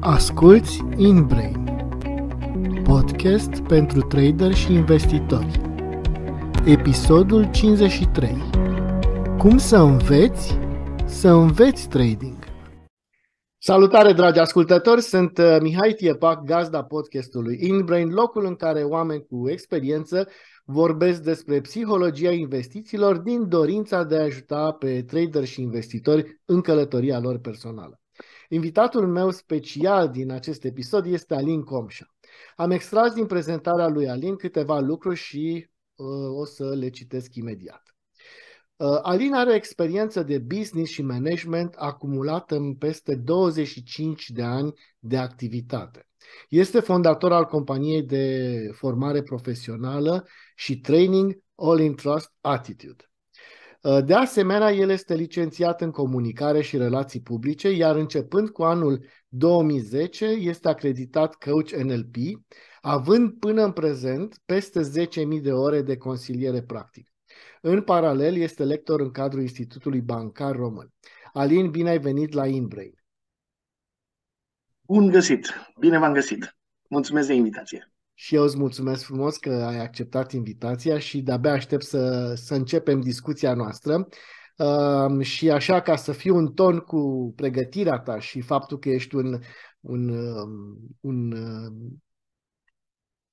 Asculți InBrain, podcast pentru trader și investitori. Episodul 53. Cum să înveți trading. Salutare, dragi ascultători! Sunt Mihai Tepac, gazda podcastului InBrain, locul în care oameni cu experiență vorbesc despre psihologia investițiilor din dorința de a ajuta pe trader și investitori în călătoria lor personală. Invitatul meu special din acest episod este Alin Comșa. Am extras din prezentarea lui Alin câteva lucruri și o să le citesc imediat. Alin are experiență de business și management acumulată în peste 25 de ani de activitate. Este fondator al companiei de formare profesională și training All in Trust Attitude. De asemenea, el este licențiat în comunicare și relații publice, iar începând cu anul 2010 este acreditat coach NLP, având până în prezent peste 10.000 de ore de consiliere practică. În paralel, este lector în cadrul Institutului Bancar Român. Alin, bine ai venit la InBrain! Bun găsit! Bine v-am găsit! Mulțumesc de invitație! Și eu îți mulțumesc frumos că ai acceptat invitația și de-abia aștept să începem discuția noastră. Și așa, ca să fiu în ton cu pregătirea ta și faptul că ești un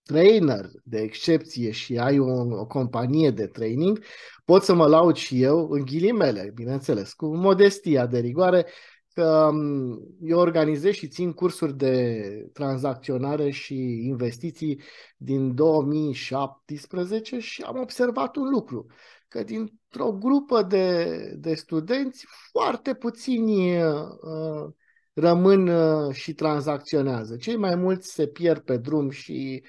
trainer de excepție și ai o companie de training, pot să mă laud și eu, în ghilimele, bineînțeles, cu modestia de rigoare, că eu organizez și țin cursuri de tranzacționare și investiții din 2017 și am observat un lucru, că dintr-o grupă de studenți foarte puțini rămân și tranzacționează. Cei mai mulți se pierd pe drum și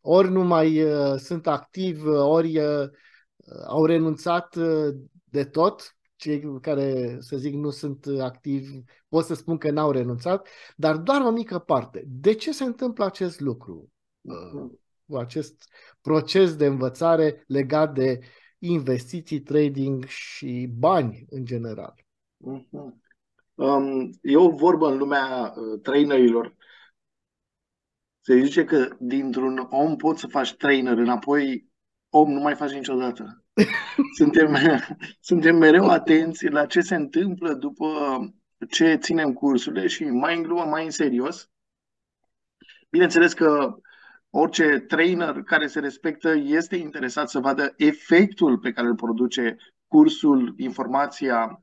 ori nu mai sunt activi, ori au renunțat de tot. Cei care, să zic, nu sunt activi, pot să spun că n-au renunțat, dar doar o mică parte. De ce se întâmplă acest lucru, acest proces de învățare legat de investiții, trading și bani în general? E o vorbă în lumea trainerilor. Se zice că dintr-un om poți să faci trainer, înapoi om nu mai faci niciodată. Suntem mereu atenți la ce se întâmplă după ce ținem cursurile și mai în glumă, mai în serios. Bineînțeles că orice trainer care se respectă este interesat să vadă efectul pe care îl produce cursul, informația,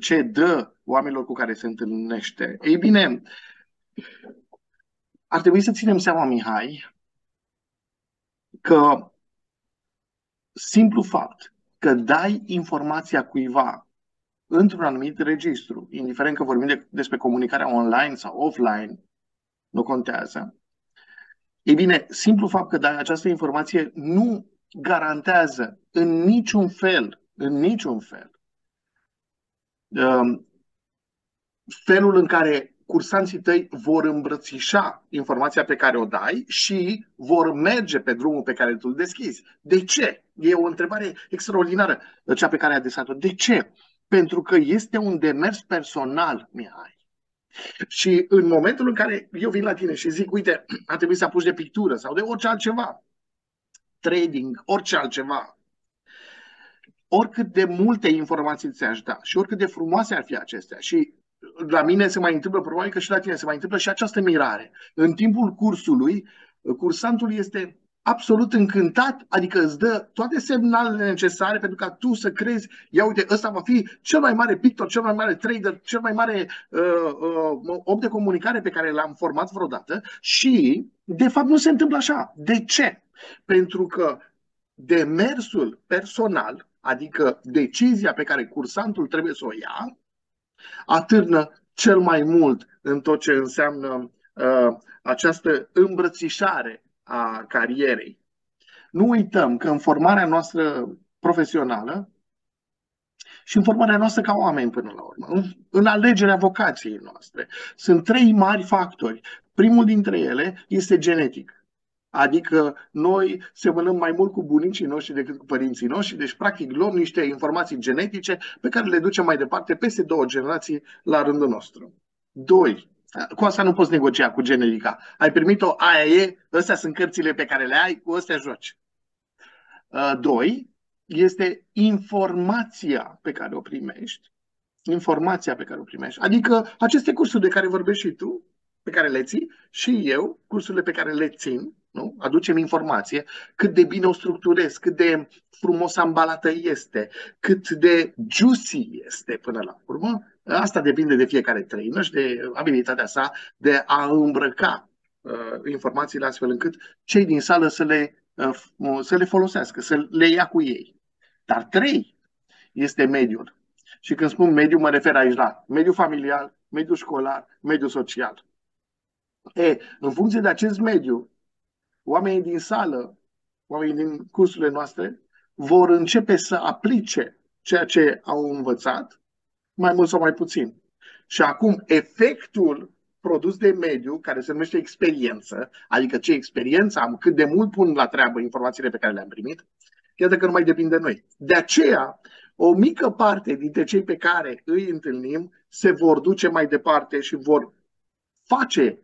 ce dă oamenilor cu care se întâlnește. Ei bine, ar trebui să ținem seama, Mihai, că simplu fapt că dai informația cuiva într-un anumit registru, indiferent că vorbim despre comunicarea online sau offline, nu contează. Ei bine, simplu fapt că dai această informație nu garantează în niciun fel, felul în care cursanții tăi vor îmbrățișa informația pe care o dai și vor merge pe drumul pe care tu îl deschizi. De ce? E o întrebare extraordinară, cea pe care ai adresat-o. De ce? Pentru că este un demers personal, Mihai. Și în momentul în care eu vin la tine și zic, uite, ar trebui să apuci de pictură sau de orice altceva, trading, orice altceva, oricât de multe informații ți-aș da și oricât de frumoase ar fi acestea, și la mine se mai întâmplă, probabil că și la tine se mai întâmplă și această mirare. În timpul cursului, cursantul este absolut încântat, adică îți dă toate semnalele necesare pentru ca tu să crezi, ia uite, ăsta va fi cel mai mare pictor, cel mai mare trader, cel mai mare om de comunicare pe care l-am format vreodată, și de fapt nu se întâmplă așa. De ce? Pentru că demersul personal, adică decizia pe care cursantul trebuie să o ia, atârnă cel mai mult în tot ce înseamnă această îmbrățișare a carierei. Nu uităm că în formarea noastră profesională și în formarea noastră ca oameni până la urmă, în alegerea vocației noastre, sunt trei mari factori. Primul dintre ele este genetic. Adică noi semănăm mai mult cu bunicii noștri decât cu părinții noștri, deci practic luăm niște informații genetice pe care le ducem mai departe peste două generații la rândul nostru. 2. Cu asta nu poți negocia cu generica. Ai primit-o, aia e, astea sunt cărțile pe care le ai, cu astea joci. 2. Este informația pe care o primești. Informația pe care o primești. Adică aceste cursuri de care vorbești și tu, pe care le ții, și eu, cursurile pe care le țin, nu? Aducem informație, cât de bine o structurez, cât de frumos ambalată este, cât de juicy este până la urmă. Asta depinde de fiecare trainer și de abilitatea sa de a îmbrăca informațiile astfel încât cei din sală să le folosească, să le ia cu ei. Dar 3 este mediul. Și când spun mediu, mă refer aici la mediul familial, mediul școlar, mediul social. În funcție de acest mediu, oamenii din sală, oamenii din cursurile noastre, vor începe să aplice ceea ce au învățat, mai mult sau mai puțin. Și acum efectul produs de mediu, care se numește experiență, adică ce experiență am, cât de mult pun la treabă informațiile pe care le-am primit, iată că nu mai depinde de noi. De aceea, o mică parte dintre cei pe care îi întâlnim se vor duce mai departe și vor face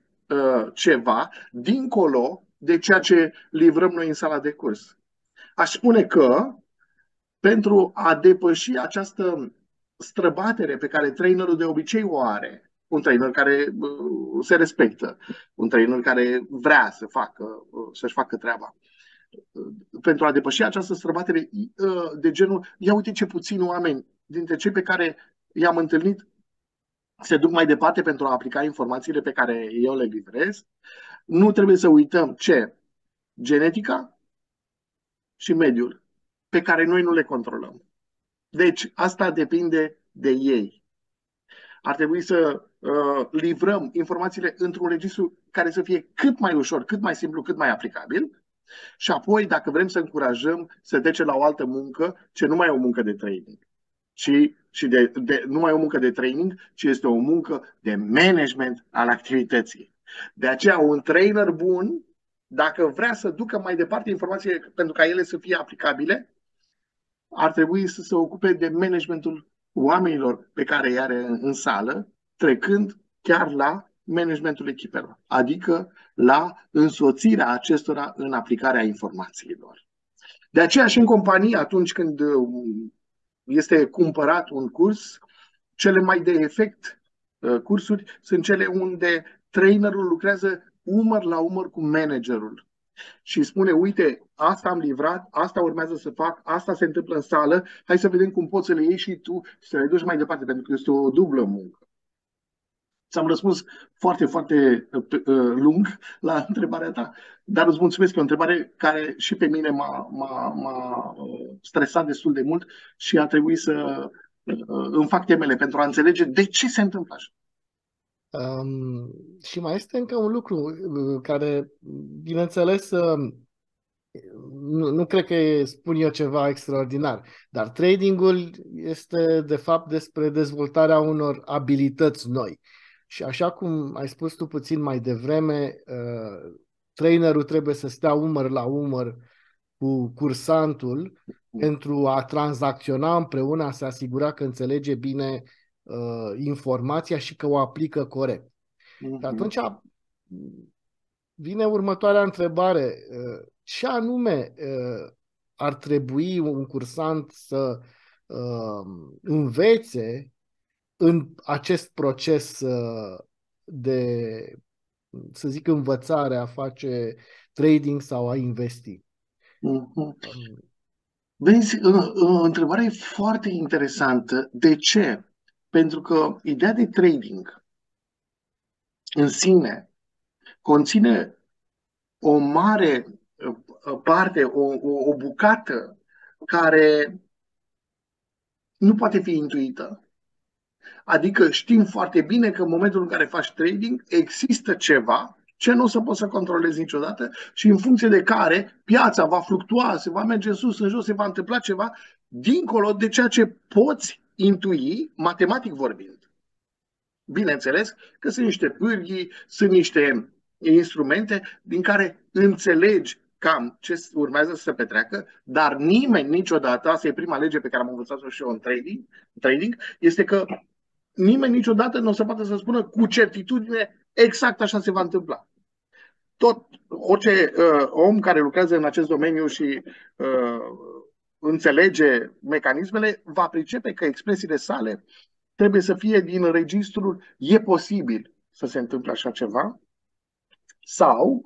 ceva dincolo de ceea ce livrăm noi în sala de curs. Aș spune că pentru a depăși această străbatere pe care trainerul de obicei o are, un trainer care se respectă, un trainer care vrea să-și facă treaba, pentru a depăși această străbatere de genul, ia uite ce puțini oameni dintre cei pe care i-am întâlnit se duc mai departe pentru a aplica informațiile pe care eu le livrez. Nu trebuie să uităm ce? Genetica și mediul, pe care noi nu le controlăm. Deci asta depinde de ei. Ar trebui să livrăm informațiile într-un registru care să fie cât mai ușor, cât mai simplu, cât mai aplicabil. Și apoi, dacă vrem să încurajăm, să trecem la o altă muncă, ce nu mai e o muncă de training, ci este o muncă de management al activității. De aceea, un trainer bun, dacă vrea să ducă mai departe informațiile pentru ca ele să fie aplicabile, ar trebui să se ocupe de managementul oamenilor pe care îi are în sală, trecând chiar la managementul echipelor, adică la însoțirea acestora în aplicarea informațiilor. De aceea și în companie, atunci când este cumpărat un curs, cele mai de efect cursuri sunt cele unde trainerul lucrează umăr la umăr cu managerul și spune, uite, asta am livrat, asta urmează să fac, asta se întâmplă în sală, hai să vedem cum poți să le iei și tu și să le duci mai departe, pentru că este o dublă muncă. Ți-am răspuns foarte, foarte lung la întrebarea ta, dar îți mulțumesc că e o întrebare care și pe mine m-a stresat destul de mult și a trebuit să îmi fac temele pentru a înțelege de ce se întâmplă așa. Și mai este încă un lucru care, bineînțeles, nu cred că spun eu ceva extraordinar, dar tradingul este de fapt despre dezvoltarea unor abilități noi. Și așa cum ai spus tu puțin mai devreme, trainerul trebuie să stea umăr la umăr cu cursantul pentru a tranzacționa împreună, a se asigura că înțelege bine informația și că o aplică corect. Și atunci vine următoarea întrebare. Ce anume ar trebui un cursant să învețe în acest proces de, să zic, învățare a face trading sau a investi? Vezi, întrebarea e foarte interesantă. De ce? Pentru că ideea de trading în sine conține o mare parte, o bucată care nu poate fi intuită. Adică știm foarte bine că în momentul în care faci trading există ceva ce nu o să poți să controlezi niciodată și în funcție de care piața va fluctua, se va merge în sus, în jos, se va întâmpla ceva dincolo de ceea ce poți intui matematic vorbind. Bineînțeles că sunt niște pârghii, sunt niște instrumente din care înțelegi cam ce urmează să se petreacă, dar nimeni niciodată, asta e prima lege pe care am învățat-o și eu în trading, este că nimeni niciodată nu o să poată să spună cu certitudine exact așa se va întâmpla. Orice om care lucrează în acest domeniu și înțelege mecanismele, va pricepe că expresiile sale trebuie să fie din registrul e posibil să se întâmple așa ceva sau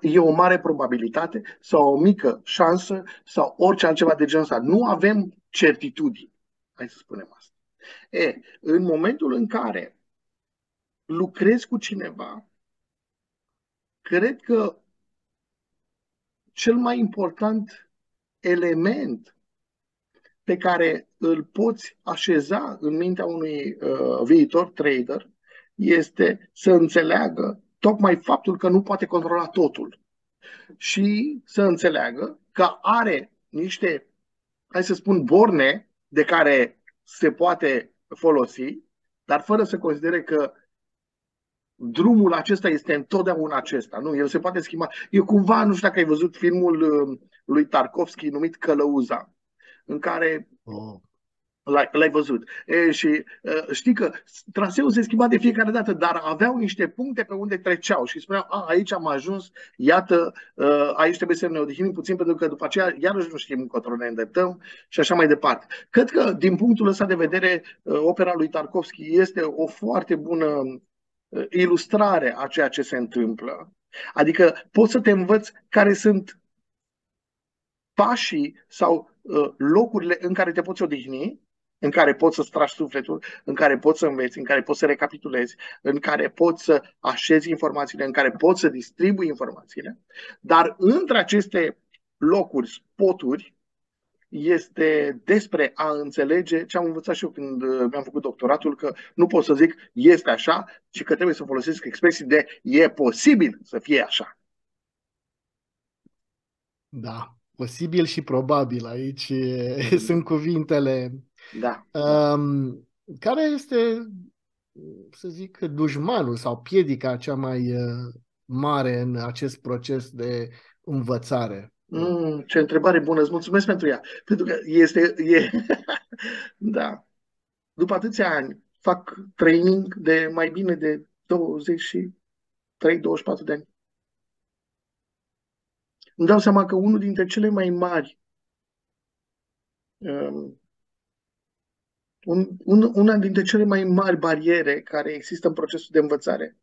e o mare probabilitate sau o mică șansă sau orice altceva de genul ăsta. Nu avem certitudini. Hai să spunem asta. În momentul în care lucrezi cu cineva, cred că cel mai important element pe care îl poți așeza în mintea unui viitor trader este să înțeleagă tocmai faptul că nu poate controla totul și să înțeleagă că are niște, hai să spun, borne de care se poate folosi, dar fără să considere că drumul acesta este întotdeauna acesta. Nu, el se poate schimba. Eu cumva, nu știu dacă ai văzut filmul lui Tarkovski numit Călăuza, în care l-ai văzut. Și știi că traseul se schimba de fiecare dată, dar aveau niște puncte pe unde treceau și spuneau, aici am ajuns, iată, aici trebuie să ne odihnim puțin, pentru că după aceea iarăși nu știm încotro ne îndreptăm și așa mai departe. Cred că, din punctul ăsta de vedere, opera lui Tarkovski este o foarte bună ilustrare a ceea ce se întâmplă. Adică poți să te învăți care sunt pașii sau locurile în care te poți odihni, în care poți să-ți tragi sufletul, în care poți să înveți, în care poți să recapitulezi, în care poți să așezi informațiile, în care poți să distribui informațiile. Dar între aceste locuri, spoturi, este despre a înțelege ce am învățat și eu când mi-am făcut doctoratul, că nu pot să zic este așa, ci că trebuie să folosesc expresii de e posibil să fie așa. Da, posibil și probabil aici sunt cuvintele. Da. Care este, să zic, dușmanul sau piedica cea mai mare în acest proces de învățare? Ce întrebare bună, îți mulțumesc pentru ea. Pentru că este da. După atâția ani fac training de mai bine de 23-24 de ani. Îmi dau seama că unul dintre cele mai mari una dintre cele mai mari bariere care există în procesul de învățare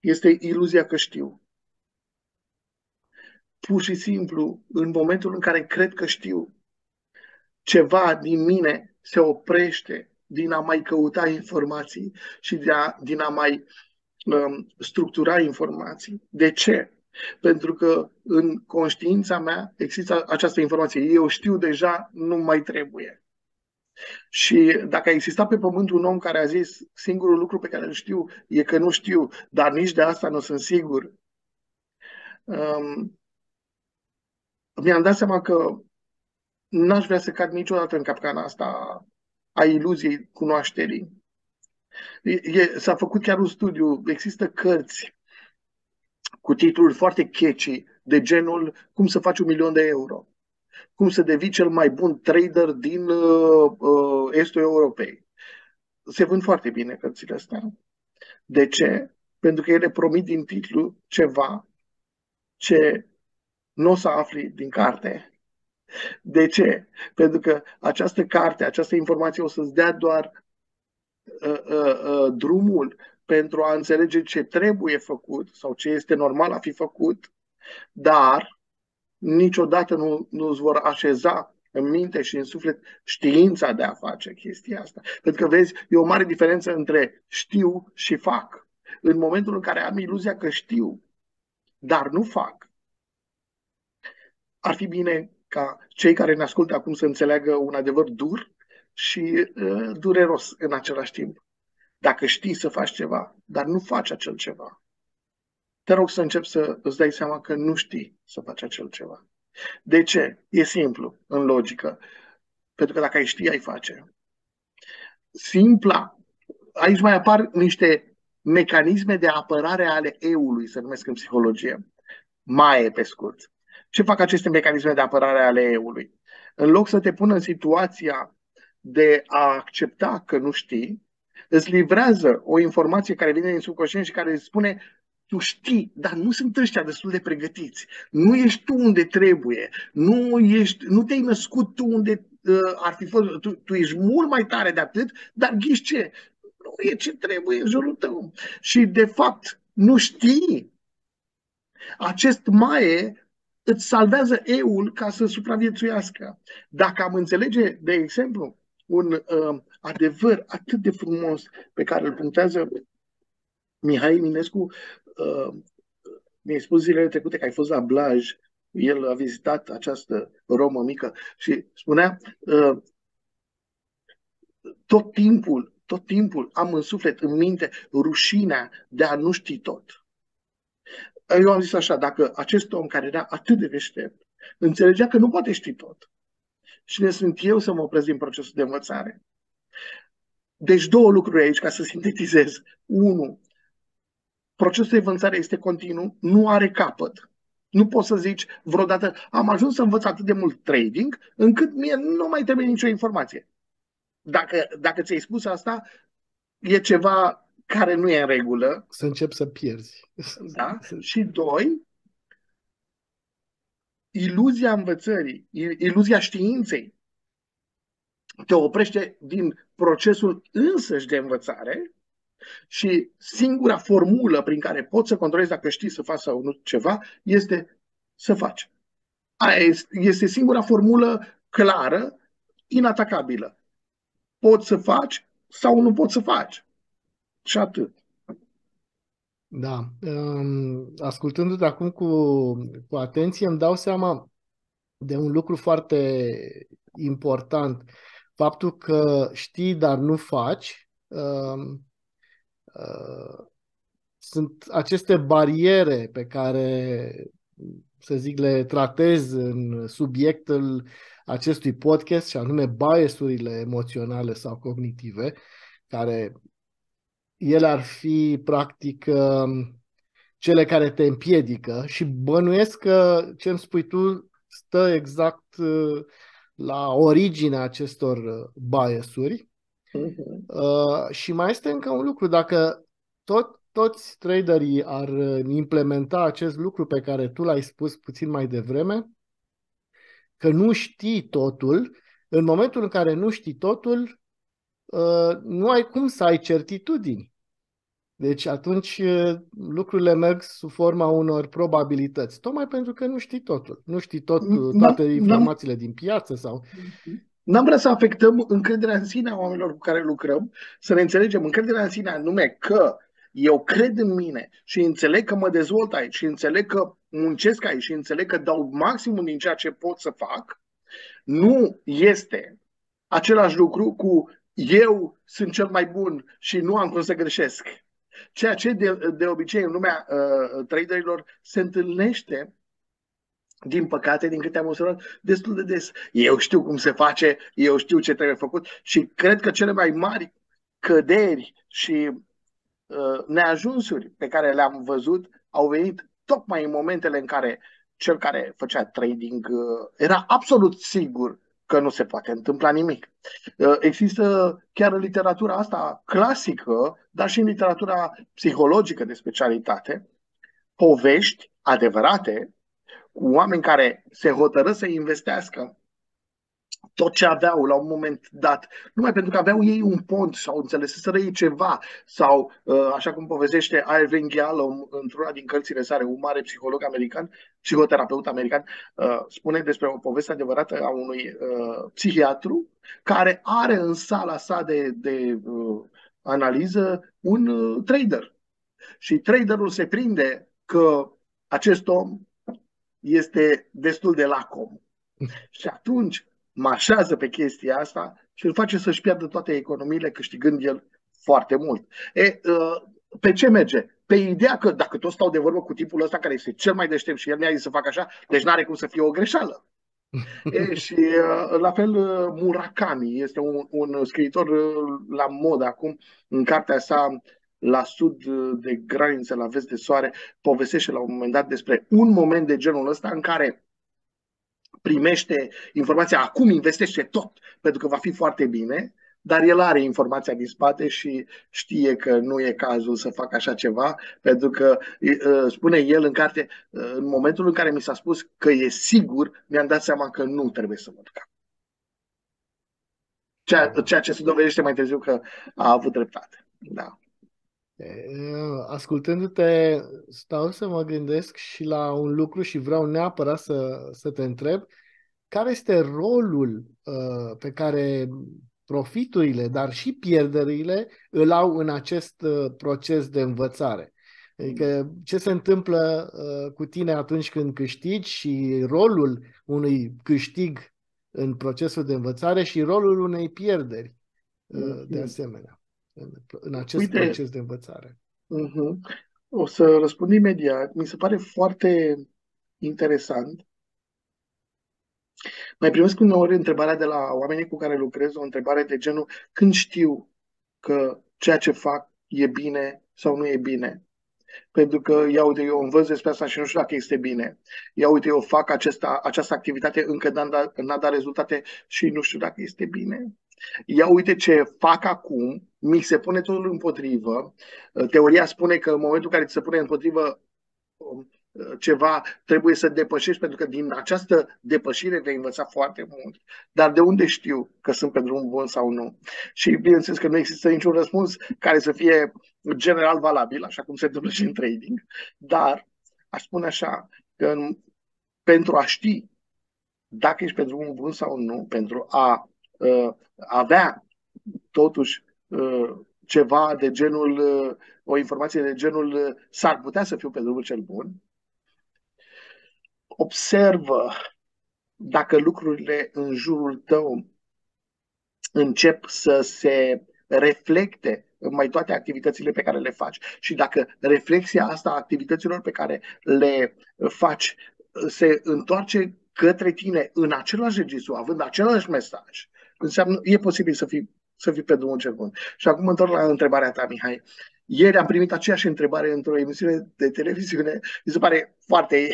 este iluzia că știu. Pur și simplu, în momentul în care cred că știu, ceva din mine se oprește din a mai căuta informații și din a mai structura informații. De ce? Pentru că în conștiința mea există această informație. Eu știu deja, nu mai trebuie. Și dacă a existat pe pământ un om care a zis singurul lucru pe care îl știu e că nu știu, dar nici de asta nu sunt sigur, mi-am dat seama că n-aș vrea să cad niciodată în capcana asta a iluziei cunoașterii. S-a făcut chiar un studiu, există cărți cu titluri foarte catchy de genul cum să faci 1.000.000 de euro, cum să devii cel mai bun trader din Estul Europei. Se vând foarte bine cărțile astea. De ce? Pentru că ele promit din titlu ceva ce nu o să afli din carte. De ce? Pentru că această carte, această informație o să-ți dea doar drumul pentru a înțelege ce trebuie făcut sau ce este normal a fi făcut, dar niciodată nu îți vor așeza în minte și în suflet știința de a face chestia asta. Pentru că, vezi, e o mare diferență între știu și fac. În momentul în care am iluzia că știu, dar nu fac, ar fi bine ca cei care ne ascultă acum să înțeleagă un adevăr dur și dureros în același timp. Dacă știi să faci ceva, dar nu faci acel ceva, te rog să începi să îți dai seama că nu știi să faci acel ceva. De ce? E simplu, în logică. Pentru că dacă ai ști, ai face. Simpla. Aici mai apar niște mecanisme de apărare ale eu-ului, se numesc în psihologie, MAE pe scurt. Ce fac aceste mecanisme de apărare ale eu-ului? În loc să te pună în situația de a accepta că nu știi, îți livrează o informație care vine din subconștient și care îți spune: tu știi, dar nu sunt ăștia destul de pregătiți. Nu ești tu unde trebuie. Nu te-ai născut tu unde ar fi fost. Tu ești mult mai tare de atât, dar ghiși ce? Nu e ce trebuie în jurul tău. Și de fapt nu știi. Acest MAE îți salvează eu-ul ca să supraviețuiască. Dacă am înțelege, de exemplu, un adevăr atât de frumos pe care îl punctează Mihai Eminescu, mi-a spus zilele trecute că ai fost la Blaj, el a vizitat această romă mică și spunea: tot timpul am în suflet, în minte, rușinea de a nu ști tot. Eu am zis așa: dacă acest om care era atât de deștept înțelegea că nu poate ști tot, cine sunt eu să mă opresc din procesul de învățare? Deci două lucruri aici, ca să sintetizez. 1. Procesul de învățare este continuu, nu are capăt. Nu poți să zici vreodată: am ajuns să învăț atât de mult trading, încât mie nu mai trebuie nicio informație. Dacă ți-ai spus asta, e ceva care nu e în regulă. Să începi să pierzi. Da? Și 2. Iluzia învățării, iluzia științei te oprește din procesul însăși de învățare și singura formulă prin care poți să controlezi dacă știi să faci sau nu ceva este să faci. Aia este singura formulă clară, inatacabilă. Poți să faci sau nu poți să faci. Și atât. Da. Ascultându-te acum cu atenție, îmi dau seama de un lucru foarte important. Faptul că știi, dar nu faci. Sunt aceste bariere pe care, să zic, le tratez în subiectul acestui podcast, și anume biasurile emoționale sau cognitive, care ele ar fi, practic, cele care te împiedică, și bănuiesc că ce îmi spui tu stă exact la originea acestor biasuri. Și mai este încă un lucru. Dacă toți traderii ar implementa acest lucru pe care tu l-ai spus puțin mai devreme, că nu știi totul, în momentul în care nu știi totul, nu ai cum să ai certitudini. Deci atunci lucrurile merg sub forma unor probabilități, tocmai pentru că nu știi totul. Nu știi toate informațiile din piață sau... N-am vrea să afectăm încrederea în sine a oamenilor cu care lucrăm, să ne înțelegem. Încrederea în sine anume că eu cred în mine și înțeleg că mă dezvolt aici și înțeleg că muncesc aici și înțeleg că dau maximum din ceea ce pot să fac, nu este același lucru cu eu sunt cel mai bun și nu am cum să greșesc. Ceea ce de obicei în lumea traderilor se întâlnește, din păcate, din câte am observat, destul de des. Eu știu cum se face, eu știu ce trebuie făcut, și cred că cele mai mari căderi și neajunsuri pe care le-am văzut au venit tocmai în momentele în care cel care făcea trading era absolut sigur că nu se poate întâmpla nimic. Există chiar în literatura asta clasică, dar și în literatura psihologică de specialitate, povești adevărate cu oameni care se hotără să investească tot ce aveau la un moment dat, numai pentru că aveau ei un pont sau înțeleseseră ei ceva, sau, așa cum povestește Irving Yalom într-una din cărțile sale, un mare psiholog american, psihoterapeut american, spune despre o poveste adevărată a unui psihiatru care are în sala sa de analiză un trader. Și traderul se prinde că acest om este destul de lacom. Și atunci mașează pe chestia asta și îl face să-și pierdă toate economiile, câștigând el foarte mult. Pe ce merge? Pe ideea că dacă tot stau de vorbă cu tipul ăsta care este cel mai deștept și el mi-a zis să fac așa, deci n-are cum să fie o greșeală. Și la fel Murakami este un scriitor la mod acum, în cartea sa La sud de graniță la vest de soare povestește la un moment dat despre un moment de genul ăsta în care primește informația, acum investește tot, pentru că va fi foarte bine, dar el are informația din spate și știe că nu e cazul să facă așa ceva, pentru că spune el în carte, în momentul în care mi s-a spus că e sigur, mi-am dat seama că nu trebuie să mă duc. Ceea ce se dovedește mai târziu că a avut dreptate. Da. Ascultându-te, stau să mă gândesc și la un lucru și vreau neapărat să te întreb. Care este rolul pe care profiturile, dar și pierderile îl au în acest proces de învățare? Adică ce se întâmplă cu tine atunci când câștigi și rolul unui câștig în procesul de învățare și rolul unei pierderi de asemenea în acest proces de învățare. O să răspund imediat. Mi se pare foarte interesant. Mai primesc uneori întrebarea de la oamenii cu care lucrez, o întrebare de genul: când știu că ceea ce fac e bine sau nu e bine? Pentru că, ia uite, eu învăț despre asta și nu știu dacă este bine. Ia uite, eu fac această activitate, încă n-a dat rezultate și nu știu dacă este bine. Ia uite ce fac acum, mi se pune totul împotrivă. Teoria spune că în momentul în care ți se pune împotrivă ceva, trebuie să depășești, pentru că din această depășire vei învăța foarte mult. Dar de unde știu că sunt pe drum bun sau nu? Și bineînțeles că nu există niciun răspuns care să fie general valabil, așa cum se întâmplă și în trading, dar aș spune așa, că pentru a ști dacă ești pe drumul bun sau nu, pentru a avea totuși ceva de genul, o informație de genul s-ar putea să fiu pe drumul cel bun, observă dacă lucrurile în jurul tău încep să se reflecte în mai toate activitățile pe care le faci. Și dacă reflexia asta a activităților pe care le faci se întoarce către tine în același registru, având același mesaj, înseamnă e posibil să fii pe drumul cel bun. Și acum mă întorc la întrebarea ta, Mihai. Ieri am primit aceeași întrebare într-o emisiune de televiziune, mi se pare foarte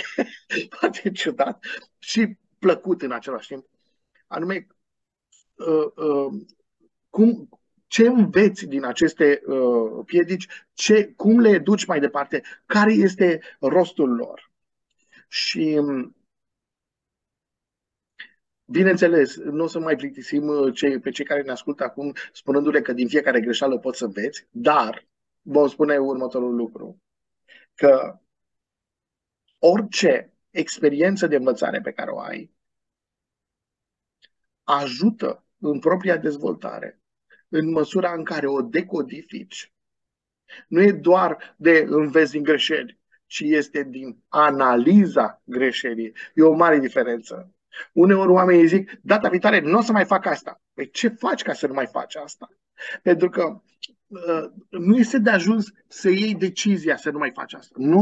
ciudat și plăcut în același timp, anume ce înveți din aceste piedici, cum le duci mai departe, care este rostul lor. Și bineînțeles, nu o să mai plictisim pe cei care ne ascultă acum spunându-le că din fiecare greșeală poți să înveți, dar vom spune următorul lucru, că orice experiență de învățare pe care o ai ajută în propria dezvoltare, în măsura în care o decodifici. Nu e doar de înveți din greșeli, ci este din analiza greșelii. E o mare diferență. Uneori oamenii zic, data viitoare nu o să mai fac asta. Păi ce faci ca să nu mai faci asta? Pentru că nu este de ajuns să iei decizia să nu mai faci asta. Nu.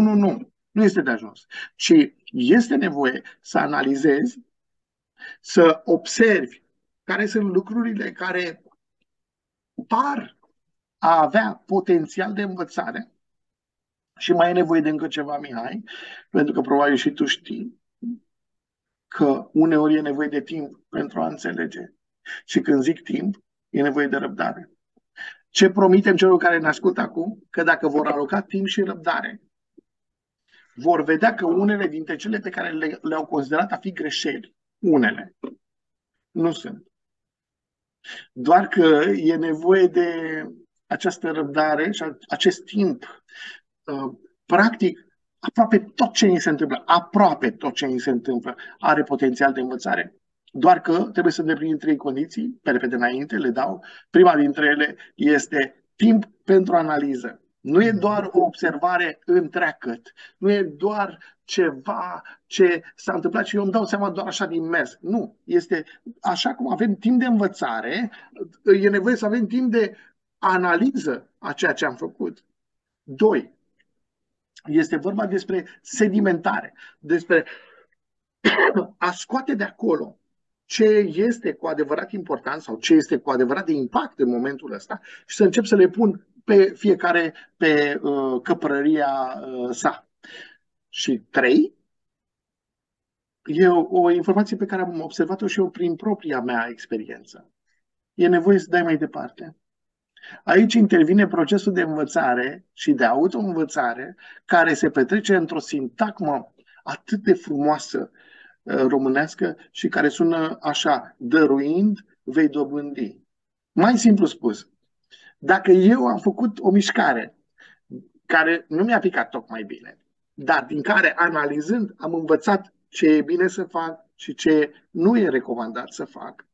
Nu este de ajuns. Ci este nevoie să analizezi, să observi care sunt lucrurile care par a avea potențial de învățare. Și mai e nevoie de încă ceva, Mihai, pentru că probabil și tu știi că uneori e nevoie de timp pentru a înțelege. Și când zic timp, e nevoie de răbdare. Ce promitem celor care ne ascultă acum? Că dacă vor aloca timp și răbdare, vor vedea că unele dintre cele pe care le-au considerat a fi greșeli, unele, nu sunt. Doar că e nevoie de această răbdare și acest timp. Practic, aproape tot ce ni se întâmplă are potențial de învățare. Doar că trebuie să îndeplinim 3 condiții, pe repede înainte, le dau. Prima dintre ele este timp pentru analiză. Nu e doar o observare întreagăt, nu e doar ceva ce s-a întâmplat și eu îmi dau seama doar așa din mers. Nu, este așa cum avem timp de învățare, e nevoie să avem timp de analiză a ceea ce am făcut. 2. Este vorba despre sedimentare, despre a scoate de acolo ce este cu adevărat important sau ce este cu adevărat de impact în momentul ăsta și să încep să le pun pe fiecare pe căprăria sa. Și 3, e o informație pe care am observat-o și eu prin propria mea experiență. E nevoie să dai mai departe. Aici intervine procesul de învățare și de autoînvățare care se petrece într-o sintagmă atât de frumoasă românească și care sună așa: dăruind, vei dobândi. Mai simplu spus, dacă eu am făcut o mișcare care nu mi-a picat tocmai bine, dar din care, analizând, am învățat ce e bine să fac și ce nu e recomandat să fac,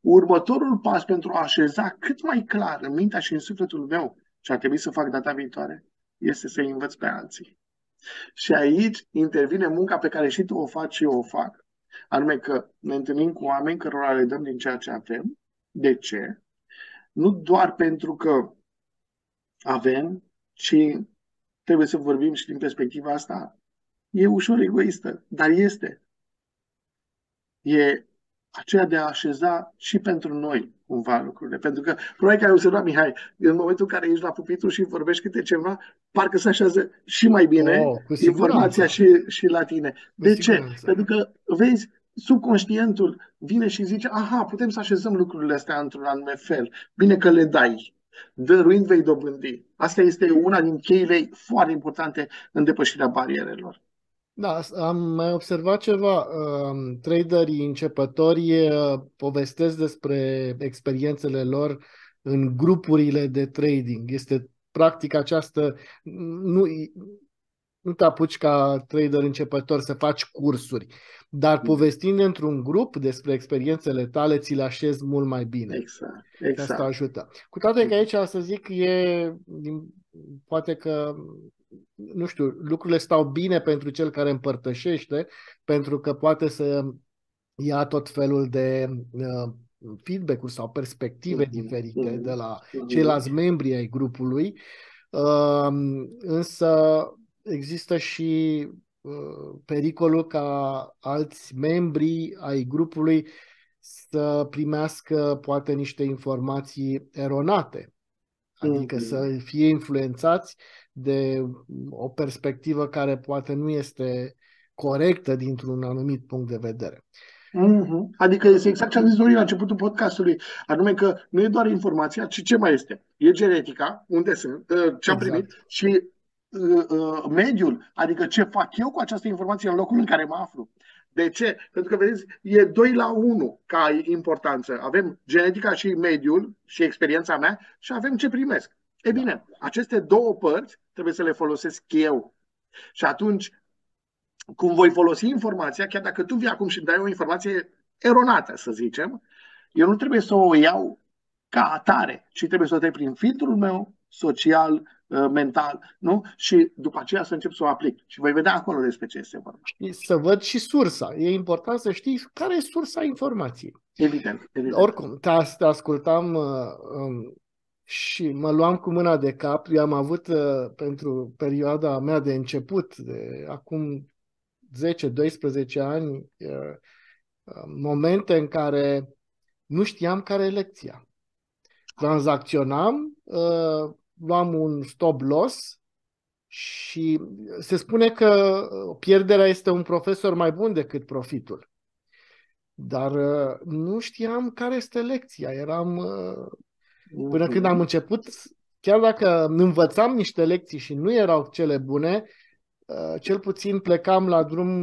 următorul pas pentru a așeza cât mai clar în mintea și în sufletul meu ce ar trebui să fac data viitoare este să învăț pe alții. Și aici intervine munca pe care și tu o faci și eu o fac, anume că ne întâlnim cu oameni cărora le dăm din ceea ce avem. De ce? Nu doar pentru că avem, ci trebuie să vorbim și din perspectiva asta. E ușor egoistă, dar este. E aceea de a așeza și pentru noi cumva lucrurile. Pentru că, probabil că ai observat, Mihai, în momentul în care ești la pupitru și vorbești câte ceva, parcă se așează și mai bine informația și la tine. De ce? Pentru că, vezi, subconștientul vine și zice: aha, putem să așezăm lucrurile astea într-un anume fel. Bine că le dai. Dăruind vei dobândi. Asta este una din cheile foarte importante în depășirea barierelor. Da, am mai observat ceva. Traderii începători povestesc despre experiențele lor în grupurile de trading. Este practic această... Nu te apuci ca trader începător să faci cursuri, dar povestind într-un grup despre experiențele tale, ți le așezi mult mai bine. Exact, exact. Asta ajută. Cu toate că aici, să zic, poate că, nu știu, lucrurile stau bine pentru cel care împărtășește, pentru că poate să ia tot felul de feedback-uri sau perspective diferite de la ceilalți membri ai grupului, însă există și pericolul ca alți membri ai grupului să primească poate niște informații eronate, adică să fie influențați de o perspectivă care poate nu este corectă dintr-un anumit punct de vedere. Adică este exact ce am zis noi la începutul podcastului, anume că nu e doar informația, ci ce mai este? E genetica, unde sunt, ce am primit și mediul, adică ce fac eu cu această informație în locul în care mă aflu. De ce? Pentru că, vedeți, e 2:1 ca importanță. Avem genetica și mediul și experiența mea și avem ce primesc. E bine, aceste două părți trebuie să le folosesc eu. Și atunci, cum voi folosi informația, chiar dacă tu vii acum și dai o informație eronată, să zicem, eu nu trebuie să o iau ca atare, ci trebuie să o trec prin filtrul meu social, mental, nu? Și după aceea să încep să o aplic. Și voi vedea acolo despre ce este vorba. Să văd și sursa. E important să știi care e sursa informației. Evident, evident. Oricum, te ascultam și mă luam cu mâna de cap. Eu am avut pentru perioada mea de început, de acum 10-12 ani, momente în care nu știam care e lecția. Tranzacționam, luam un stop loss și se spune că pierderea este un profesor mai bun decât profitul. Dar nu știam care este lecția. Până când am început, chiar dacă învățam niște lecții și nu erau cele bune, cel puțin plecam la drum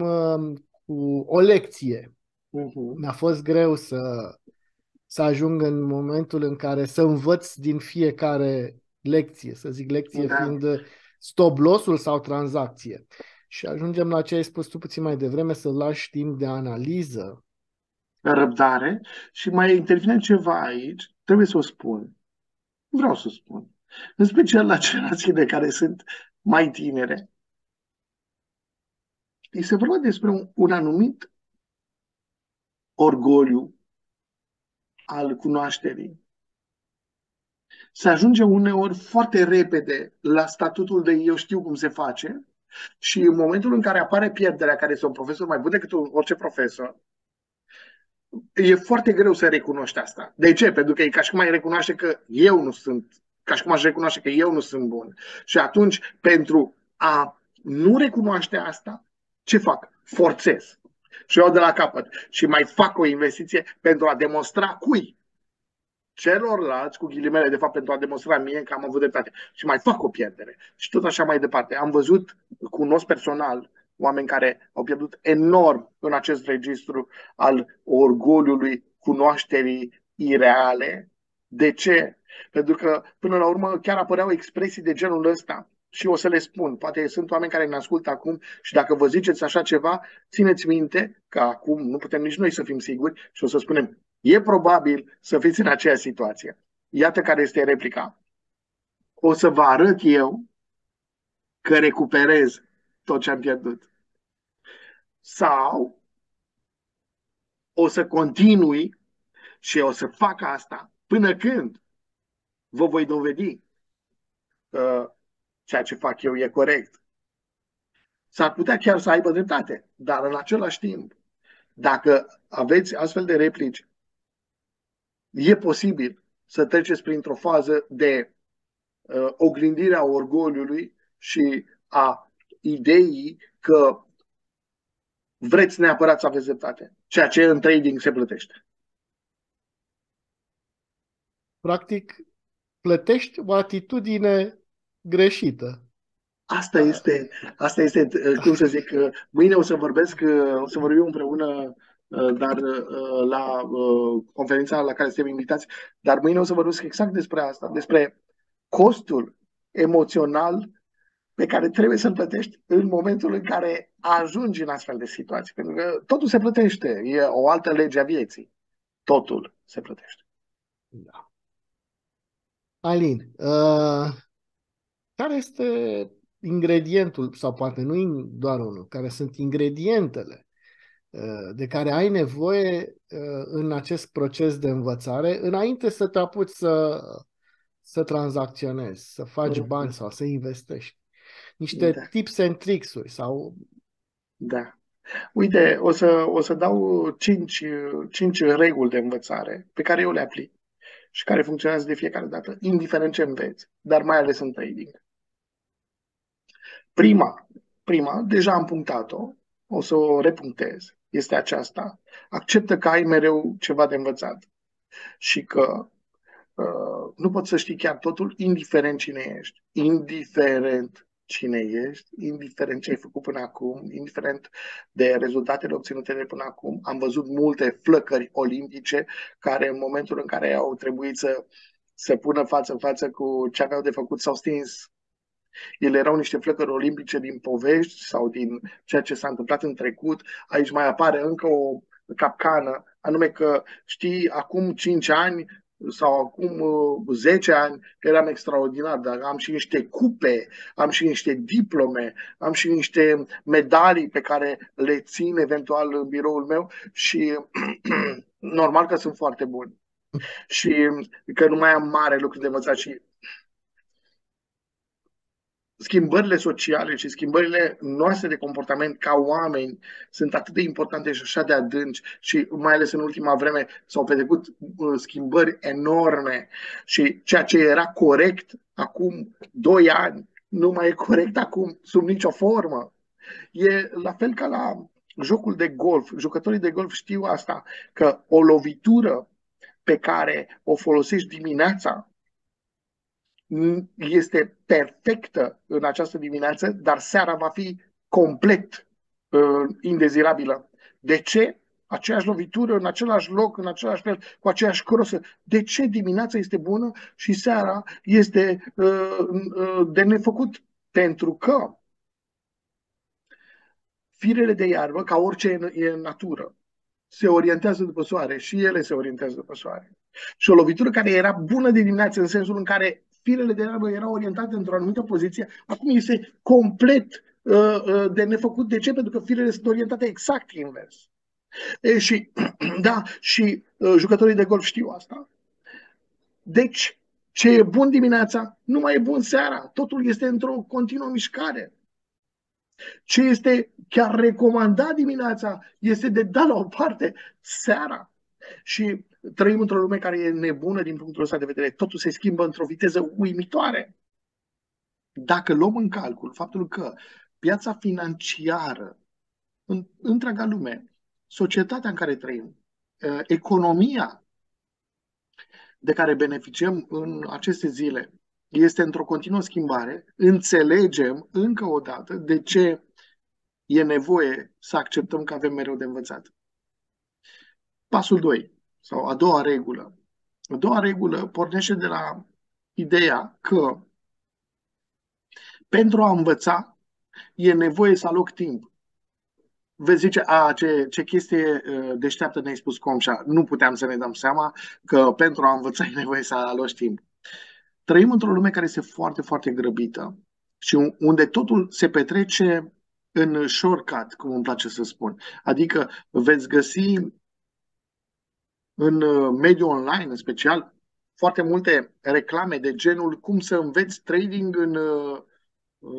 cu o lecție. Mi-a fost greu să ajung în momentul în care să învăț din fiecare lecție, să zic lecție fiind stop loss-ul sau tranzacție. Și ajungem la ce ai spus tu puțin mai devreme, să lași timp de analiză. Răbdare. Și mai intervine ceva aici, trebuie să o spun. Vreau să o spun. În special la generațiile care sunt mai tinere. Este vorba despre un anumit orgoliu al cunoașterii. Se ajunge uneori foarte repede la statutul de eu știu cum se face și în momentul în care apare pierderea, care este un profesor mai bun decât orice profesor, e foarte greu să recunoști asta. De ce? Pentru că e ca și cum ai recunoaște că eu nu sunt Ca și cum aș recunoaște că eu nu sunt bun. Și atunci, pentru a nu recunoaște asta, ce fac? Forțez. Și eu de la capăt. Și mai fac o investiție pentru a demonstra cui? Celorlalți, cu ghilimele, de fapt, pentru a demonstra mie că am avut dreptate. Și mai fac o pierdere. Și tot așa mai departe. Am văzut, cunosc personal, oameni care au pierdut enorm în acest registru al orgoliului cunoașterii ireale. De ce? Pentru că, până la urmă, chiar apăreau expresii de genul ăsta. Și o să le spun, poate sunt oameni care ne ascultă acum și dacă vă ziceți așa ceva, țineți minte că acum nu putem nici noi să fim siguri și o să spunem, e probabil să fiți în aceeași situație. Iată care este replica. O să vă arăt eu că recuperez tot ce am pierdut. Sau o să continui și o să fac asta până când vă voi dovedi că ceea ce fac eu e corect. S-ar putea chiar să aibă dreptate, dar în același timp, dacă aveți astfel de replici, e posibil să treceți printr-o fază de oglindire a orgoliului și a ideii că vreți neapărat să aveți dreptate, ceea ce în trading se plătește. Practic, plătești o atitudine greșită. Asta este, cum să zic, mâine o să vorbim împreună, dar la conferința la care suntem invitați, dar mâine o să vorbesc exact despre asta, despre costul emoțional pe care trebuie să-l plătești în momentul în care ajungi în astfel de situații. Pentru că totul se plătește, e o altă lege a vieții. Totul se plătește. Da. Alin, care este ingredientul, sau poate nu doar unul, care sunt ingredientele de care ai nevoie în acest proces de învățare înainte să te apuci să tranzacționezi, să faci bani sau să investești? Niște tips and tricks-uri sau... Da. Uite, o să dau 5 reguli de învățare pe care eu le aplic și care funcționează de fiecare dată, indiferent ce înveți, dar mai ales în trading. Prima, deja am punctat-o, o să o repunctez, este aceasta. Acceptă că ai mereu ceva de învățat și că nu poți să știi chiar totul, indiferent cine ești. Indiferent cine ești, indiferent ce ai făcut până acum, indiferent de rezultatele obținute de până acum. Am văzut multe flăcări olimpice care în momentul în care au trebuit să se pună față în față cu ce aveau de făcut s-au stins. Ele erau niște flăcări olimpice din povești sau din ceea ce s-a întâmplat în trecut. Aici mai apare încă o capcană, anume că știi, acum 5 ani sau acum 10 ani eram extraordinar, dar am și niște cupe, am și niște diplome, am și niște medalii pe care le țin eventual în biroul meu și normal că sunt foarte bun și că nu mai am mare lucru de învățat. Și schimbările sociale și schimbările noastre de comportament ca oameni sunt atât de importante și așa de adânci și mai ales în ultima vreme s-au petrecut schimbări enorme și ceea ce era corect acum 2 ani nu mai e corect acum sub nicio formă. E la fel ca la jocul de golf. Jucătorii de golf știu asta, că o lovitură pe care o folosești dimineața este perfectă în această dimineață, dar seara va fi complet indezirabilă. De ce? Aceeași lovitură, în același loc, în același fel, cu aceeași crosă. De ce dimineața este bună și seara este de nefăcut? Pentru că firele de iarbă, ca orice e în natură, se orientează după soare și ele se orientează după soare. Și o lovitură care era bună de dimineață în sensul în care firele de iarbă erau orientate într-o anumită poziție, acum este complet de nefăcut. De ce? Pentru că firele sunt orientate exact invers. Și jucătorii de golf știu asta. Deci, ce e bun dimineața, nu mai e bun seara. Totul este într-o continuă mișcare. Ce este chiar recomandat dimineața, este de dat la o parte seara. Și Trăim într-o lume care e nebună din punctul ăsta de vedere. Totul se schimbă într-o viteză uimitoare. Dacă luăm în calcul faptul că piața financiară în întreaga lume, societatea în care trăim, economia de care beneficiem în aceste zile este într-o continuă schimbare, înțelegem încă o dată de ce e nevoie să acceptăm că avem mereu de învățat. Pasul 2, sau a doua regulă. A doua regulă pornește de la ideea că pentru a învăța e nevoie să aloc timp. Veți zice, ce chestie deșteaptă ne-ai spus, Comșa. Nu puteam să ne dăm seama că pentru a învăța e nevoie să aloci timp. Trăim într-o lume care este foarte, foarte grăbită și unde totul se petrece în shortcut, cum îmi place să spun. Adică veți găsi în mediul online, în special, foarte multe reclame de genul cum să înveți trading în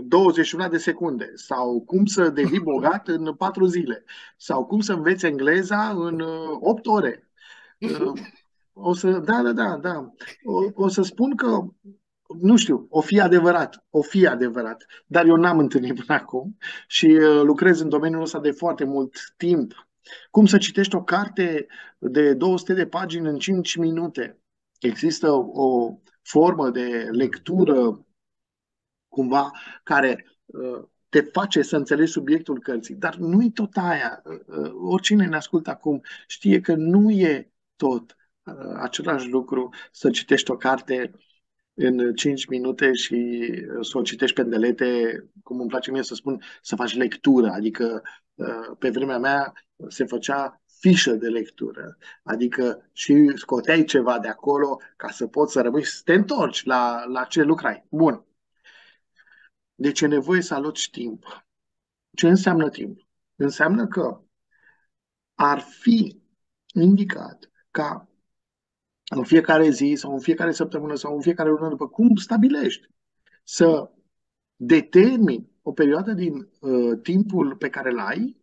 21 de secunde sau cum să devii bogat în 4 zile sau cum să înveți engleza în 8 ore. O să spun că, nu știu, o fi adevărat, dar eu n-am întâlnit până acum și lucrez în domeniul ăsta de foarte mult timp. Cum să citești o carte de 200 de pagini în 5 minute? Există o formă de lectură cumva care te face să înțelegi subiectul cărții, dar nu-i tot aia. Oricine ne ascultă acum știe că nu e tot același lucru să citești o carte în 5 minute și să o citești pe îndelete, cum îmi place mie să spun, să faci lectură. Adică pe vremea mea se făcea fișă de lectură, adică și scoteai ceva de acolo ca să poți să rămâi, să te întorci la ce lucrai. Bun. Deci e nevoie să aloci timp. Ce înseamnă timp? Înseamnă că ar fi indicat ca în fiecare zi sau în fiecare săptămână sau în fiecare lună, după cum stabilești, să determini o perioadă din timpul pe care îl ai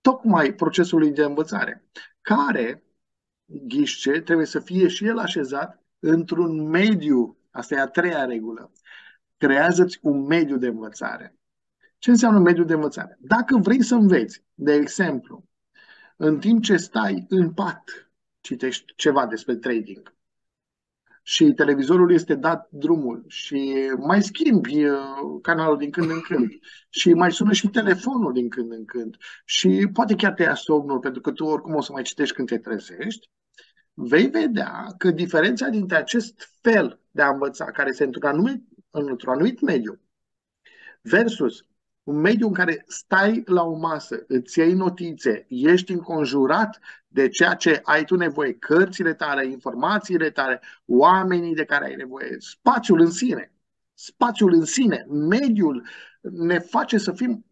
tocmai procesului de învățare, care, ghișce, trebuie să fie și el așezat într-un mediu. Asta e a treia regulă. Creează-ți un mediu de învățare. Ce înseamnă mediu de învățare? Dacă vrei să înveți, de exemplu, în timp ce stai în pat, citești ceva despre trading și televizorul este dat drumul și mai schimbi canalul din când în când și mai sună și telefonul din când în când și poate chiar te ia somnul pentru că tu oricum o să mai citești când te trezești, vei vedea că diferența dintre acest fel de a învăța, care este într-un anumit mediu, versus un mediu în care stai la o masă, îți iei notițe, ești înconjurat de ceea ce ai tu nevoie, cărțile tale, informațiile tale, oamenii de care ai nevoie, spațiul în sine. Spațiul în sine, mediul ne face să fim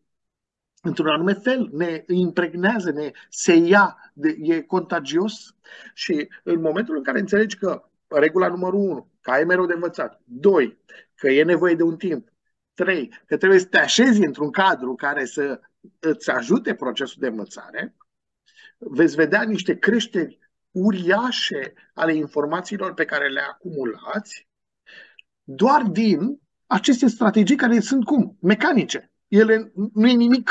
într-un anume fel, ne impregnează, ne se ia, e contagios și în momentul în care înțelegi că regula numărul 1, că ai mereu de învățat, 2, că e nevoie de un timp, 3, că trebuie să te așezi într-un cadru care să îți ajute procesul de învățare, veți vedea niște creșteri uriașe ale informațiilor pe care le acumulați doar din aceste strategii care sunt cum? Mecanice. Ele, nu e nimic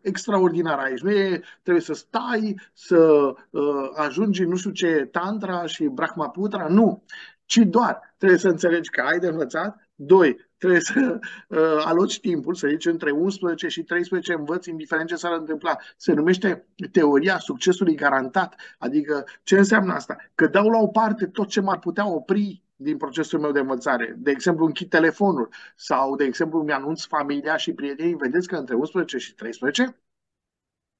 extraordinar aici. Nu e, trebuie să stai, să ajungi nu știu ce tantra și brahmaputra, nu. Ci doar trebuie să înțelegi că ai de învățat, 2, trebuie să aloci timpul, să zici între 11 și 13 învăț, indiferent ce s-ar întâmpla. Se numește teoria succesului garantat. Adică ce înseamnă asta? Că dau la o parte tot ce m-ar putea opri din procesul meu de învățare. De exemplu, închid telefonul sau, de exemplu, îmi anunț familia și prietenii. Vedeți că între 11 și 13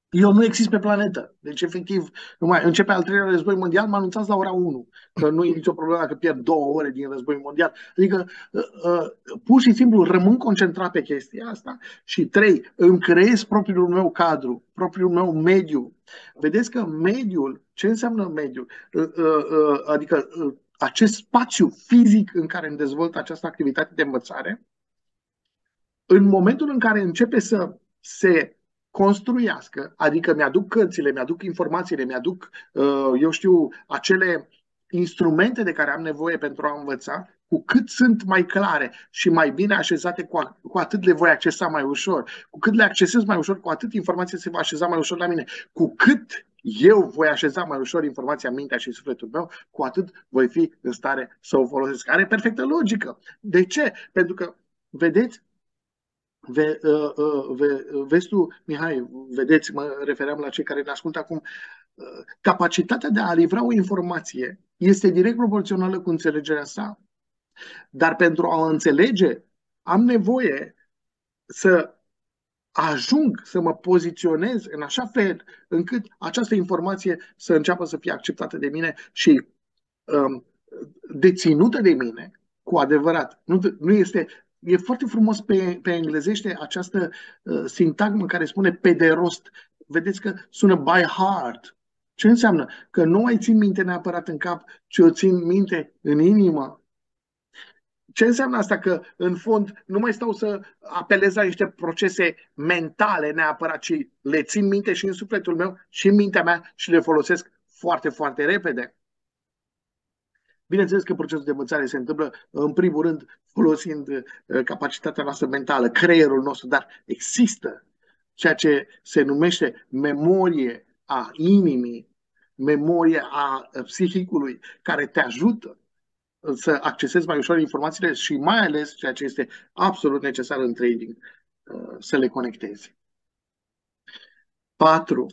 eu nu exist pe planetă. Deci, efectiv, începe al treilea război mondial, mă anunțați la ora 1. Că nu e nicio problemă că pierd 2 ore din război mondial. Adică, pur și simplu, rămân concentrat pe chestia asta. Și 3, îmi creez propriul meu cadru, propriul meu mediu. Vedeți că mediul, ce înseamnă mediul? Adică, acest spațiu fizic în care îmi dezvolt această activitate de învățare, în momentul în care începe să se construiască, adică mi-aduc cărțile, mi-aduc informațiile, mi-aduc, eu știu, acele instrumente de care am nevoie pentru a învăța, cu cât sunt mai clare și mai bine așezate, cu atât le voi accesa mai ușor. Cu cât le accesez mai ușor, cu atât informația se va așeza mai ușor la mine. Cu cât eu voi așeza mai ușor informația în mintea și sufletul meu, cu atât voi fi în stare să o folosesc. Are perfectă logică. De ce? Pentru că, vedeți, vezi tu, Mihai, vedeți, mă refeream la cei care ne ascultă acum, capacitatea de a livra o informație este direct proporțională cu înțelegerea sa. Dar pentru a o înțelege, am nevoie să ajung să mă poziționez în așa fel încât această informație să înceapă să fie acceptată de mine și deținută de mine cu adevărat. Nu este... E foarte frumos pe englezește această sintagmă care spune pe de rost. Vedeți că sună by heart. Ce înseamnă? Că nu mai țin minte neapărat în cap, ci o țin minte în inimă. Ce înseamnă asta? Că în fond nu mai stau să apelez la niște procese mentale neapărat, ci le țin minte și în sufletul meu și în mintea mea și le folosesc foarte, foarte repede. Bineînțeles că procesul de învățare se întâmplă, în primul rând, folosind capacitatea noastră mentală, creierul nostru, dar există ceea ce se numește memorie a inimii, memorie a psihicului, care te ajută să accesezi mai ușor informațiile și mai ales ceea ce este absolut necesar în trading, să le conectezi. 4.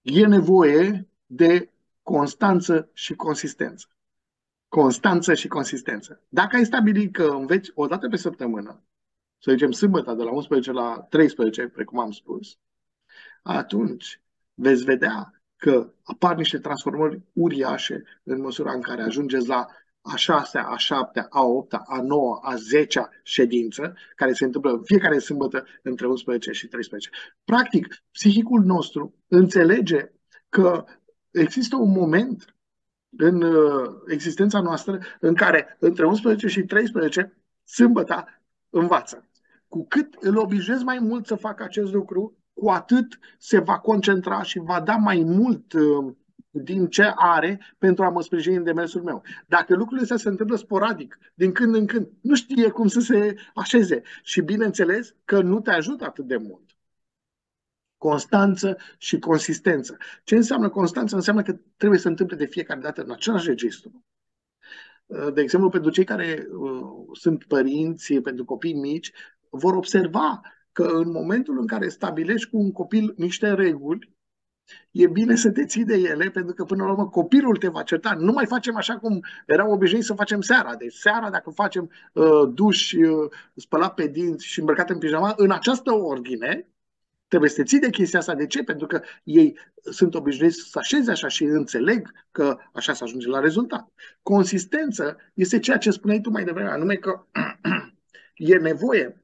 E nevoie de constanță și consistență. Constanță și consistență. Dacă ai stabilit că înveți o dată pe săptămână, să zicem sâmbătă de la 11 la 13, precum am spus, atunci veți vedea că apar niște transformări uriașe în măsura în care ajungeți la a 6-a, a 7-a, a 8-a, a 9-a, a 10-a ședință, care se întâmplă fiecare sâmbătă între 11 și 13. Practic, psihicul nostru înțelege că există un moment în existența noastră în care între 11 și 13, sâmbăta, învață. Cu cât îl obișnuiesc mai mult să facă acest lucru, cu atât se va concentra și va da mai mult din ce are pentru a mă sprijini în demersul meu. Dacă lucrurile astea se întâmplă sporadic, din când în când, nu știe cum să se așeze și bineînțeles că nu te ajută atât de mult. Constanță și consistență. Ce înseamnă constanță? Înseamnă că trebuie să întâmple de fiecare dată în același registru. De exemplu, pentru cei care sunt părinți, pentru copii mici, vor observa că în momentul în care stabilești cu un copil niște reguli, e bine să te ții de ele, pentru că până la urmă copilul te va certa. Nu mai facem așa cum eram obișnuiți să facem seara. Deci seara, dacă facem duș, spălat pe dinți și îmbrăcat în pijama, în această ordine, trebuie să te ții de chestia asta. De ce? Pentru că ei sunt obișnuiți să așeze așa și înțeleg că așa se ajunge la rezultat. Consistență este ceea ce spuneai tu mai devreme, anume că e nevoie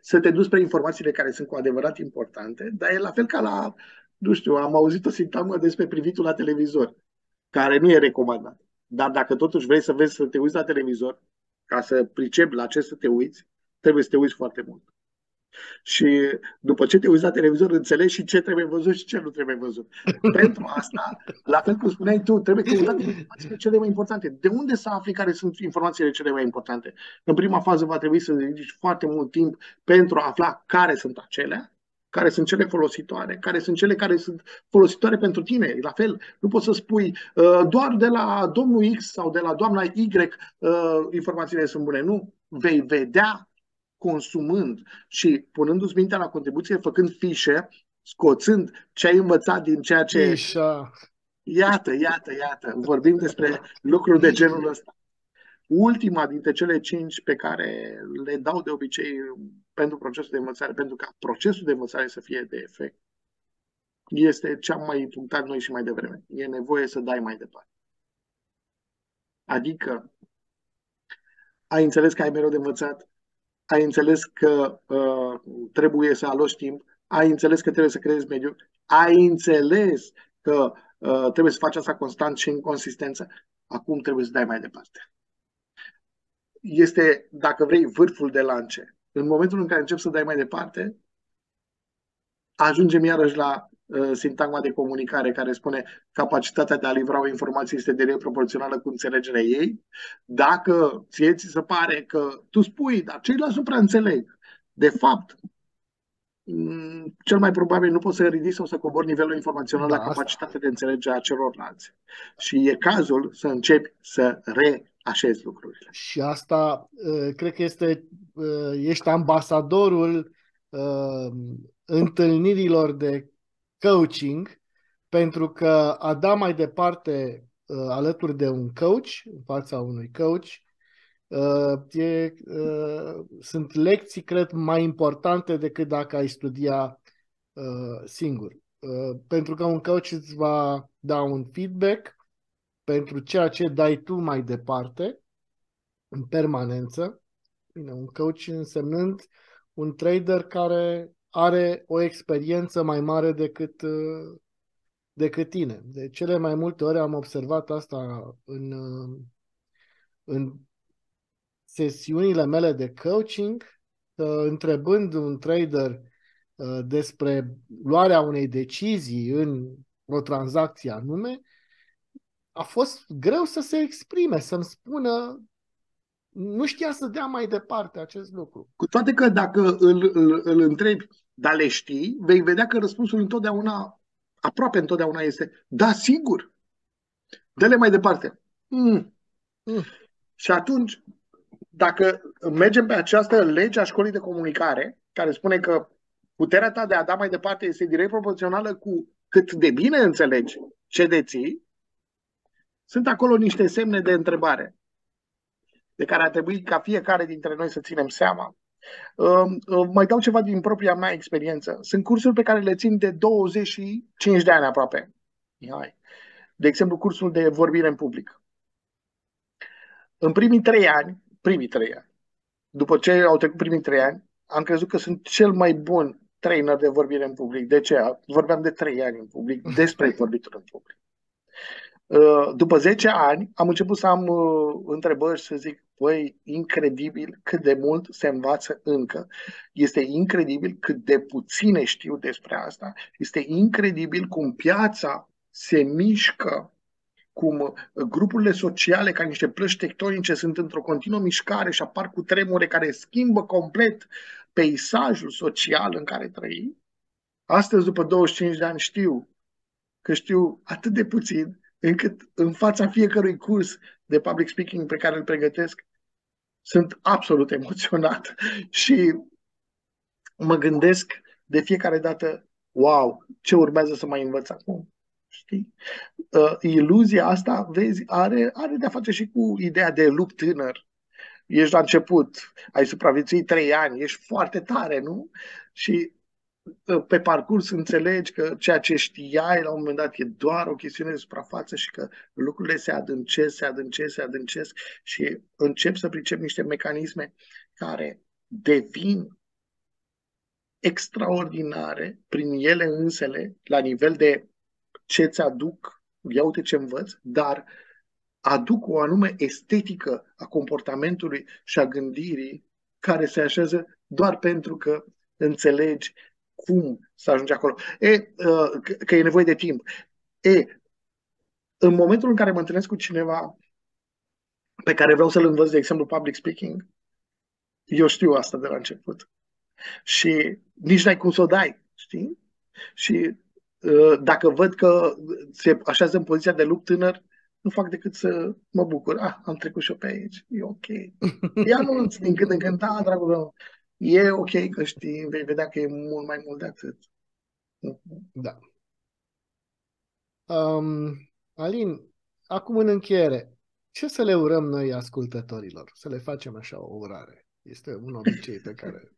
să te duci spre informațiile care sunt cu adevărat importante, dar e la fel ca la, nu știu, am auzit o sintagmă despre privitul la televizor, care nu e recomandat. Dar dacă totuși vrei să vezi, să te uiți la televizor, ca să pricepi la ce să te uiți, trebuie să te uiți foarte mult. Și după ce te uiți la televizor, înțelegi și ce trebuie văzut și ce nu trebuie văzut. Pentru asta, la fel cum spuneai tu, trebuie căutate informațiile cele mai importante. De unde să afli care sunt informațiile cele mai importante? În prima fază va trebui să dedici foarte mult timp pentru a afla care sunt acelea, care sunt cele folositoare, care sunt cele care sunt folositoare pentru tine. La fel, nu poți să spui doar de la domnul X sau de la doamna Y informațiile sunt bune. Nu, vei vedea consumând și punându-ți mintea la contribuție, făcând fișe, scoțând ce ai învățat din ceea ce... Fișa. Iată, vorbim despre lucruri de genul ăsta. Ultima dintre cele 5 pe care le dau de obicei pentru procesul de învățare, pentru ca procesul de învățare să fie de efect, este ce am mai punctat noi și mai devreme. E nevoie să dai mai departe. Adică ai înțeles că ai mereu de învățat, ai înțeles că trebuie să aloci timp, ai înțeles că trebuie să creezi mediul, ai înțeles că trebuie să faci asta constant și în consistență, acum trebuie să dai mai departe. Este, dacă vrei, vârful de lance. În momentul în care încep să dai mai departe, ajungem iarăși la sintagma de comunicare care spune capacitatea de a livra o informație este direct proporțională cu înțelegerea ei. Dacă ție ți se pare că tu spui, dar ceilalți supraînțeleg, de fapt, cel mai probabil nu poți să ridici sau să cobori nivelul informațional la capacitatea de înțelegere a celorlalți. Și e cazul să începi să reașezi lucrurile. Și asta, cred că este, ești ambasadorul întâlnirilor de coaching, pentru că a da mai departe alături de un coach, în fața unui coach, sunt lecții, cred, mai importante decât dacă ai studia singur. Pentru că un coach îți va da un feedback pentru ceea ce dai tu mai departe, în permanență. Bine, un coach însemnând un trader care are o experiență mai mare decât tine. De cele mai multe ori am observat asta în sesiunile mele de coaching, întrebând un trader despre luarea unei decizii în o tranzacție anume, a fost greu să se exprime, să-mi spună, nu știa să dea mai departe acest lucru. Cu toate că dacă îl întrebi, dar le știi, vei vedea că răspunsul întotdeauna, aproape întotdeauna este, da, sigur, dă-le mai departe. Și atunci, dacă mergem pe această lege a școlii de comunicare, care spune că puterea ta de a da mai departe este direct proporțională cu cât de bine înțelegi ce deții, sunt acolo niște semne de întrebare de care ar trebui ca fiecare dintre noi să ținem seama. Mai dau ceva din propria mea experiență. Sunt cursuri pe care le țin de 25 de ani aproape. De exemplu, cursul de vorbire în public. În primii trei ani, după ce au trecut primii 3 ani, am crezut că sunt cel mai bun trainer de vorbire în public. De ce? Vorbeam de 3 ani în public, despre vorbitul în public. După 10 ani am început să am întrebări și să zic, băi, incredibil cât de mult se învață încă. Este incredibil cât de puține știu despre asta. Este incredibil cum piața se mișcă, cum grupurile sociale ca niște plăci tectonice sunt într-o continuă mișcare și apar cu tremure care schimbă complet peisajul social în care trăim. Astăzi, după 25 de ani, știu că știu atât de puțin încât în fața fiecărui curs de public speaking pe care îl pregătesc sunt absolut emoționat și mă gândesc de fiecare dată, wow, ce urmează să mai învăț acum? Știi? Iluzia asta, vezi, are de-a face și cu ideea de lup tânăr. Ești la început, ai supraviețuit 3 ani, ești foarte tare, nu? Și pe parcurs înțelegi că ceea ce știai la un moment dat e doar o chestiune de suprafață și că lucrurile se adâncesc și încep să pricep niște mecanisme care devin extraordinare prin ele însele la nivel de ce îți aduc, ia uite ce învăț, dar aduc o anume estetică a comportamentului și a gândirii care se așează doar pentru că înțelegi cum să ajungi acolo. Că e nevoie de timp. În momentul în care mă întâlnesc cu cineva pe care vreau să-l învăț, de exemplu, public speaking, eu știu asta de la început. Și nici n-ai cum să o dai, știi? Și dacă văd că se așează în poziția de lup tânăr, nu fac decât să mă bucur. Am trecut și eu pe aici, e ok. Ia anunț din când în când, da, dragul meu, e ok că știi, vei vedea că e mult mai mult de atât. Da. Alin, acum în încheiere, ce să le urăm noi ascultătorilor? Să le facem așa o urare. Este un obicei pe care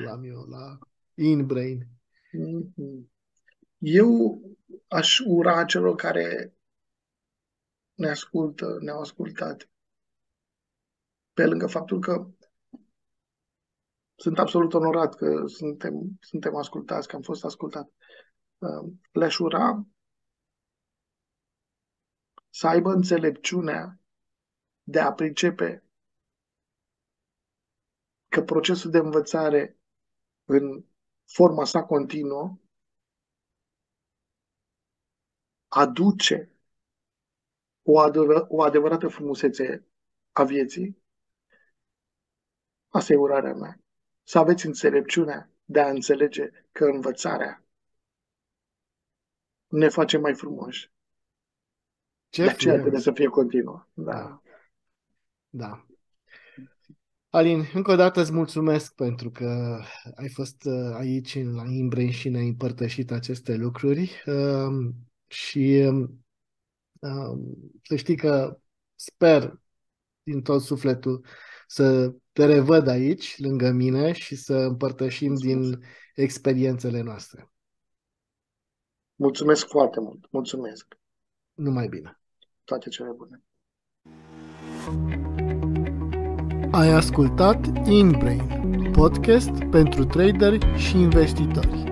îl am eu la InBrain. Eu aș ura celor care ne ascultă, ne-au ascultat, pe lângă faptul că sunt absolut onorat că suntem ascultați, că am fost ascultat. Le-aș ura să aibă înțelepciunea de a pricepe că procesul de învățare în forma sa continuă aduce o adevărată frumusețe a vieții, asta e urarea mea. Să aveți înțelepciunea de a înțelege că învățarea ne face mai frumoși. De aceea trebuie să fie continuă. Da. Da. Alin, încă o dată îți mulțumesc pentru că ai fost aici la InBrain și ne-ai împărtășit aceste lucruri și să știi că sper din tot sufletul să te revăd aici, lângă mine, și să împărtășim din experiențele noastre. Mulțumesc foarte mult! Mulțumesc! Numai bine! Toate cele bune! Ai ascultat InBrain, podcast pentru traderi și investitori.